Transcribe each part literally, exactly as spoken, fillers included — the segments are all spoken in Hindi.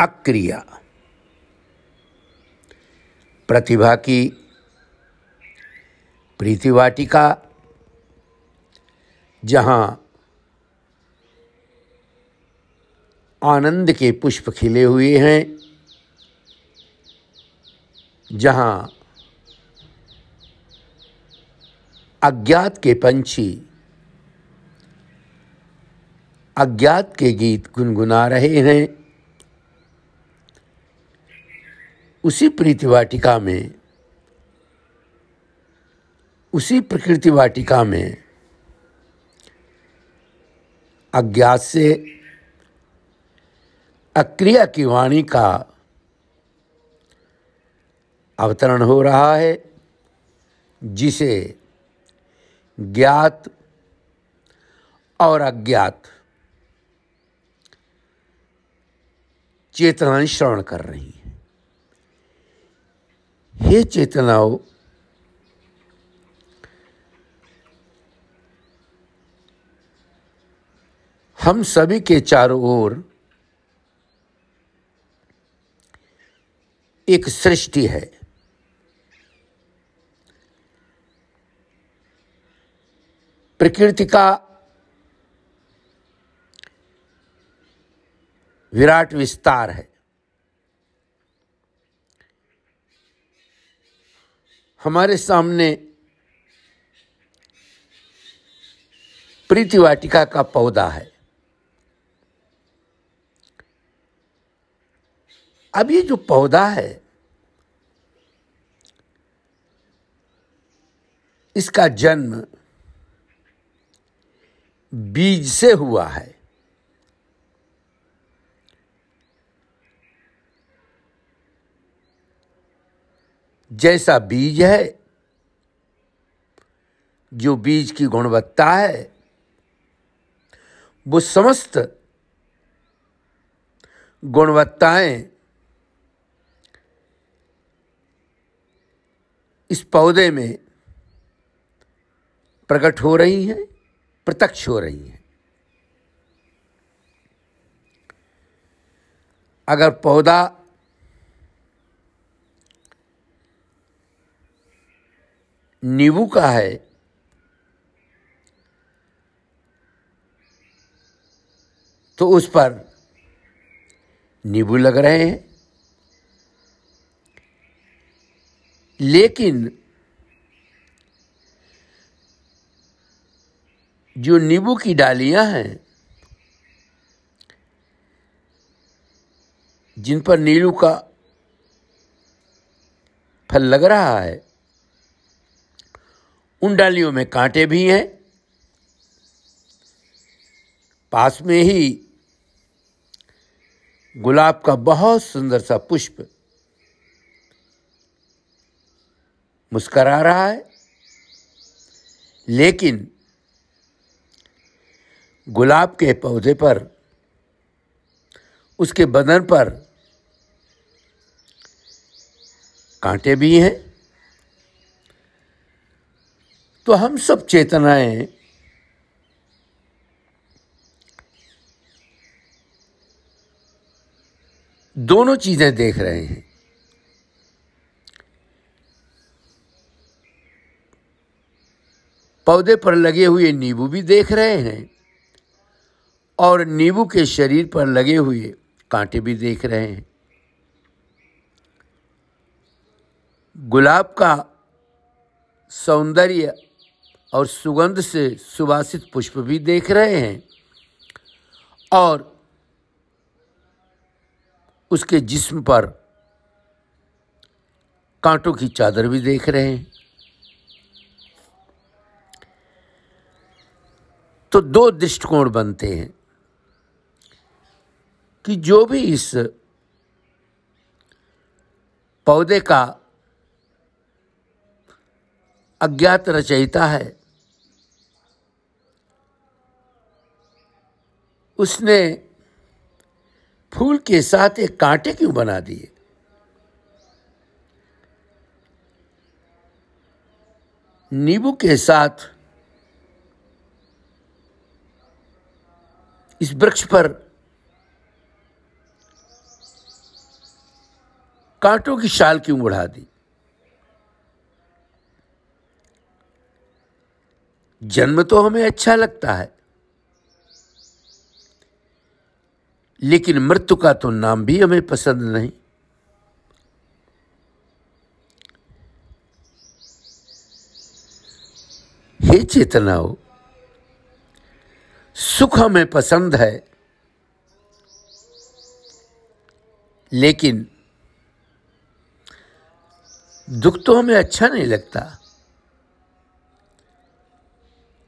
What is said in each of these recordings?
अक्रिया। प्रतिभा की प्रीतिवाटिका जहाँ आनंद के पुष्प खिले हुए हैं, जहाँ अज्ञात के पंछी अज्ञात के गीत गुनगुना रहे हैं, उसी प्रीतिवाटिका में, उसी प्रकृति वाटिका में अज्ञात से अक्रिया की वाणी का अवतरण हो रहा है, जिसे ज्ञात और अज्ञात चेतना श्रवण कर रही है। हे चेतनाओं, हम सभी के चारों ओर एक सृष्टि है। प्रकृति का विराट विस्तार है। हमारे सामने प्रीतिवाटिका का पौधा है। अब ये जो पौधा है, इसका जन्म बीज से हुआ है। जैसा बीज है, जो बीज की गुणवत्ता है, वो समस्त गुणवत्ताएं इस पौधे में प्रकट हो रही हैं, प्रत्यक्ष हो रही हैं। अगर पौधा नींबू का है तो उस पर नींबू लग रहे हैं, लेकिन जो नींबू की डालियां हैं, जिन पर नींबू का फल लग रहा है, उन डालियों में कांटे भी हैं। पास में ही गुलाब का बहुत सुंदर सा पुष्प मुस्करा रहा है, लेकिन गुलाब के पौधे पर, उसके बदन पर कांटे भी हैं। तो हम सब चेतनाएं दोनों चीजें देख रहे हैं। पौधे पर लगे हुए नींबू भी देख रहे हैं और नींबू के शरीर पर लगे हुए कांटे भी देख रहे हैं। गुलाब का सौंदर्य और सुगंध से सुवासित पुष्प भी देख रहे हैं और उसके जिस्म पर कांटों की चादर भी देख रहे हैं। तो दो दृष्टिकोण बनते हैं कि जो भी इस पौधे का अज्ञात रचयिता है, उसने फूल के साथ एक कांटे क्यों बना दिए? नींबू के साथ इस वृक्ष पर कांटों की शाल क्यों बढ़ा दी? जन्म तो हमें अच्छा लगता है, लेकिन मृत्यु का तो नाम भी हमें पसंद नहीं। हे चेतनाओं, सुख हमें पसंद है, लेकिन दुख तो हमें अच्छा नहीं लगता।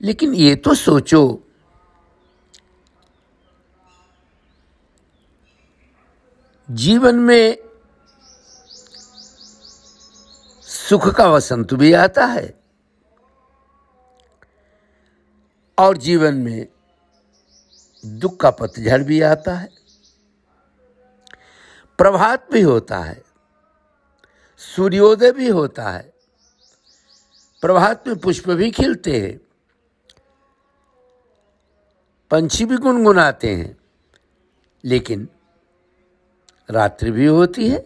लेकिन ये तो सोचो, जीवन में सुख का वसंत भी आता है और जीवन में दुख का पतझड़ भी आता है, प्रभात भी होता है, सूर्योदय भी होता है, प्रभात में पुष्प भी खिलते हैं, पंछी भी गुनगुनाते हैं, लेकिन रात्रि भी होती है।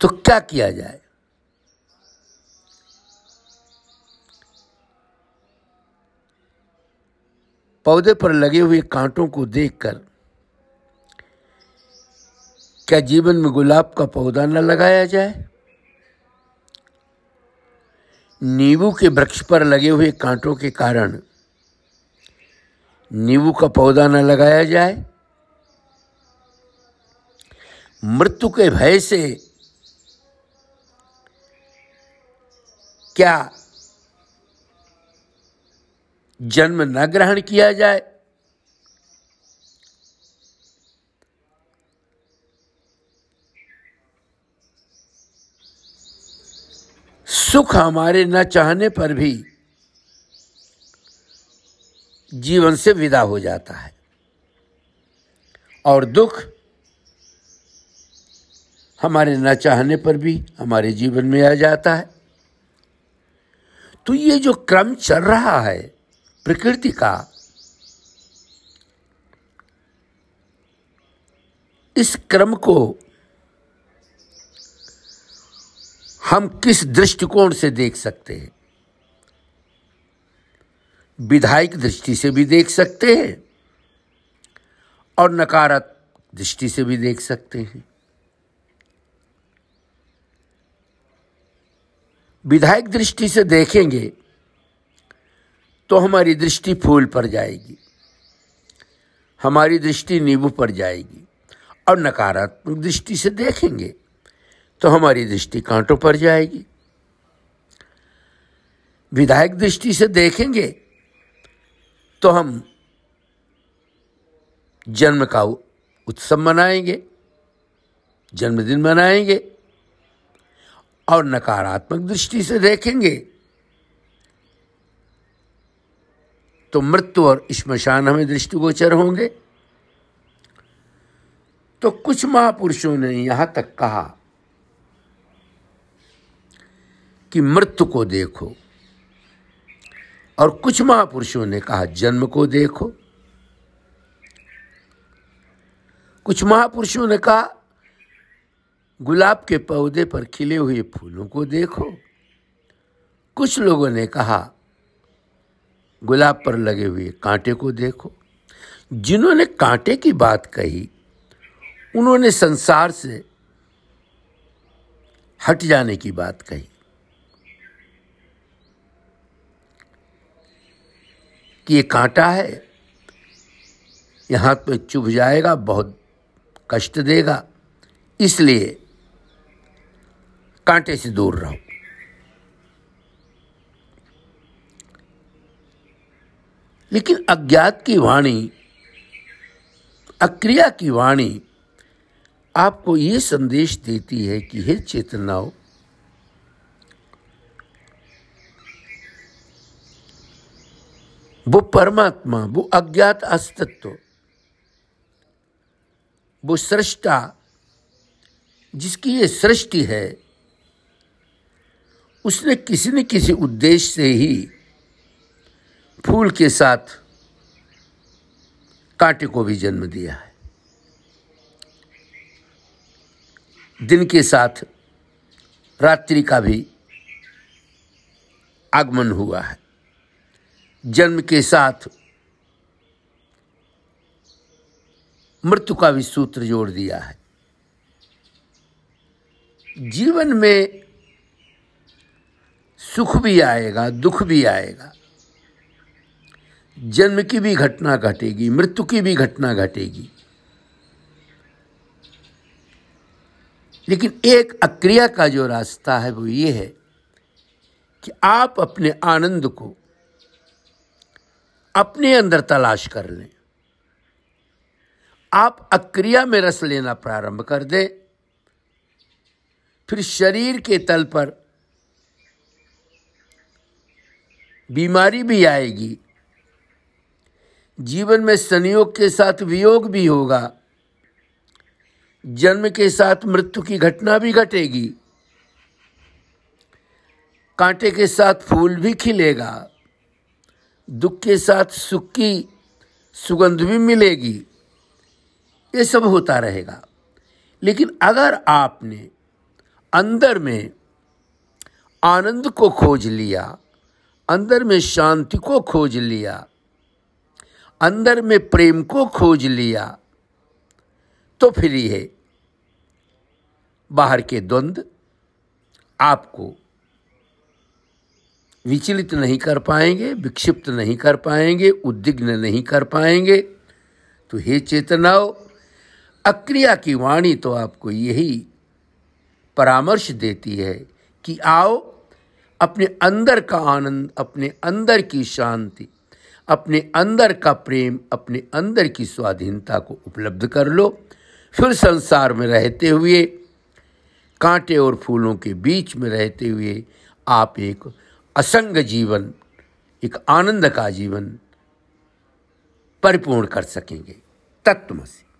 तो क्या किया जाए? पौधे पर लगे हुए कांटों को देखकर क्या जीवन में गुलाब का पौधा न लगाया जाए? नींबू के वृक्ष पर लगे हुए कांटों के कारण नींबू का पौधा न लगाया जाए? मृत्यु के भय से क्या जन्म न ग्रहण किया जाए? सुख हमारे न चाहने पर भी जीवन से विदा हो जाता है और दुख हमारे न चाहने पर भी हमारे जीवन में आ जाता है। तो ये जो क्रम चल रहा है प्रकृति का, इस क्रम को हम किस दृष्टिकोण से देख सकते हैं? विधायक दृष्टि से भी देख सकते हैं और नकारात्मक दृष्टि से भी देख सकते हैं। विधायक दृष्टि से देखेंगे तो हमारी दृष्टि फूल पर जाएगी, हमारी दृष्टि नींबू पर जाएगी, और नकारात्मक दृष्टि से देखेंगे तो हमारी दृष्टि कांटों पर जाएगी। विधायक दृष्टि से देखेंगे तो हम जन्म का उत्सव मनाएंगे, जन्मदिन मनाएंगे, और नकारात्मक दृष्टि से देखेंगे तो मृत्यु और श्मशान हमें दृष्टिगोचर होंगे। तो कुछ महापुरुषों ने यहां तक कहा कि मृत्यु को देखो, और कुछ महापुरुषों ने कहा जन्म को देखो, कुछ महापुरुषों ने कहा गुलाब के पौधे पर खिले हुए फूलों को देखो, कुछ लोगों ने कहा गुलाब पर लगे हुए कांटे को देखो। जिन्होंने कांटे की बात कही उन्होंने संसार से हट जाने की बात कही कि ये कांटा है, ये हाथ पे चुभ जाएगा, बहुत कष्ट देगा, इसलिए कांटे से दूर रहो। लेकिन अज्ञात की वाणी, अक्रिया की वाणी आपको ये संदेश देती है कि हे चेतनाओं, वो परमात्मा, वो अज्ञात अस्तित्व, वो सृष्टा, जिसकी ये सृष्टि है, उसने किसी न किसी उद्देश्य से ही फूल के साथ कांटे को भी जन्म दिया है। दिन के साथ रात्रि का भी आगमन हुआ है। जन्म के साथ मृत्यु का भी सूत्र जोड़ दिया है। जीवन में सुख भी आएगा, दुख भी आएगा, जन्म की भी घटना घटेगी, मृत्यु की भी घटना घटेगी, लेकिन एक अक्रिया का जो रास्ता है वो ये है कि आप अपने आनंद को अपने अंदर तलाश कर लें। आप अक्रिया में रस लेना प्रारंभ कर दें, फिर शरीर के तल पर बीमारी भी आएगी, जीवन में संयोग के साथ वियोग भी होगा, जन्म के साथ मृत्यु की घटना भी घटेगी, कांटे के साथ फूल भी खिलेगा, दुख के साथ सुख की सुगंध भी मिलेगी, ये सब होता रहेगा। लेकिन अगर आपने अंदर में आनंद को खोज लिया, अंदर में शांति को खोज लिया, अंदर में प्रेम को खोज लिया, तो फिर यह बाहर के द्वंद आपको विचलित नहीं कर पाएंगे, विक्षिप्त नहीं कर पाएंगे, उद्विग्न नहीं कर पाएंगे। तो हे चेतनाओ, अक्रिया की वाणी तो आपको यही परामर्श देती है कि आओ अपने अंदर का आनंद, अपने अंदर की शांति, अपने अंदर का प्रेम, अपने अंदर की स्वाधीनता को उपलब्ध कर लो। फिर संसार में रहते हुए, कांटे और फूलों के बीच में रहते हुए आप एक असंग जीवन, एक आनंद का जीवन परिपूर्ण कर सकेंगे। तत्त्वमसि।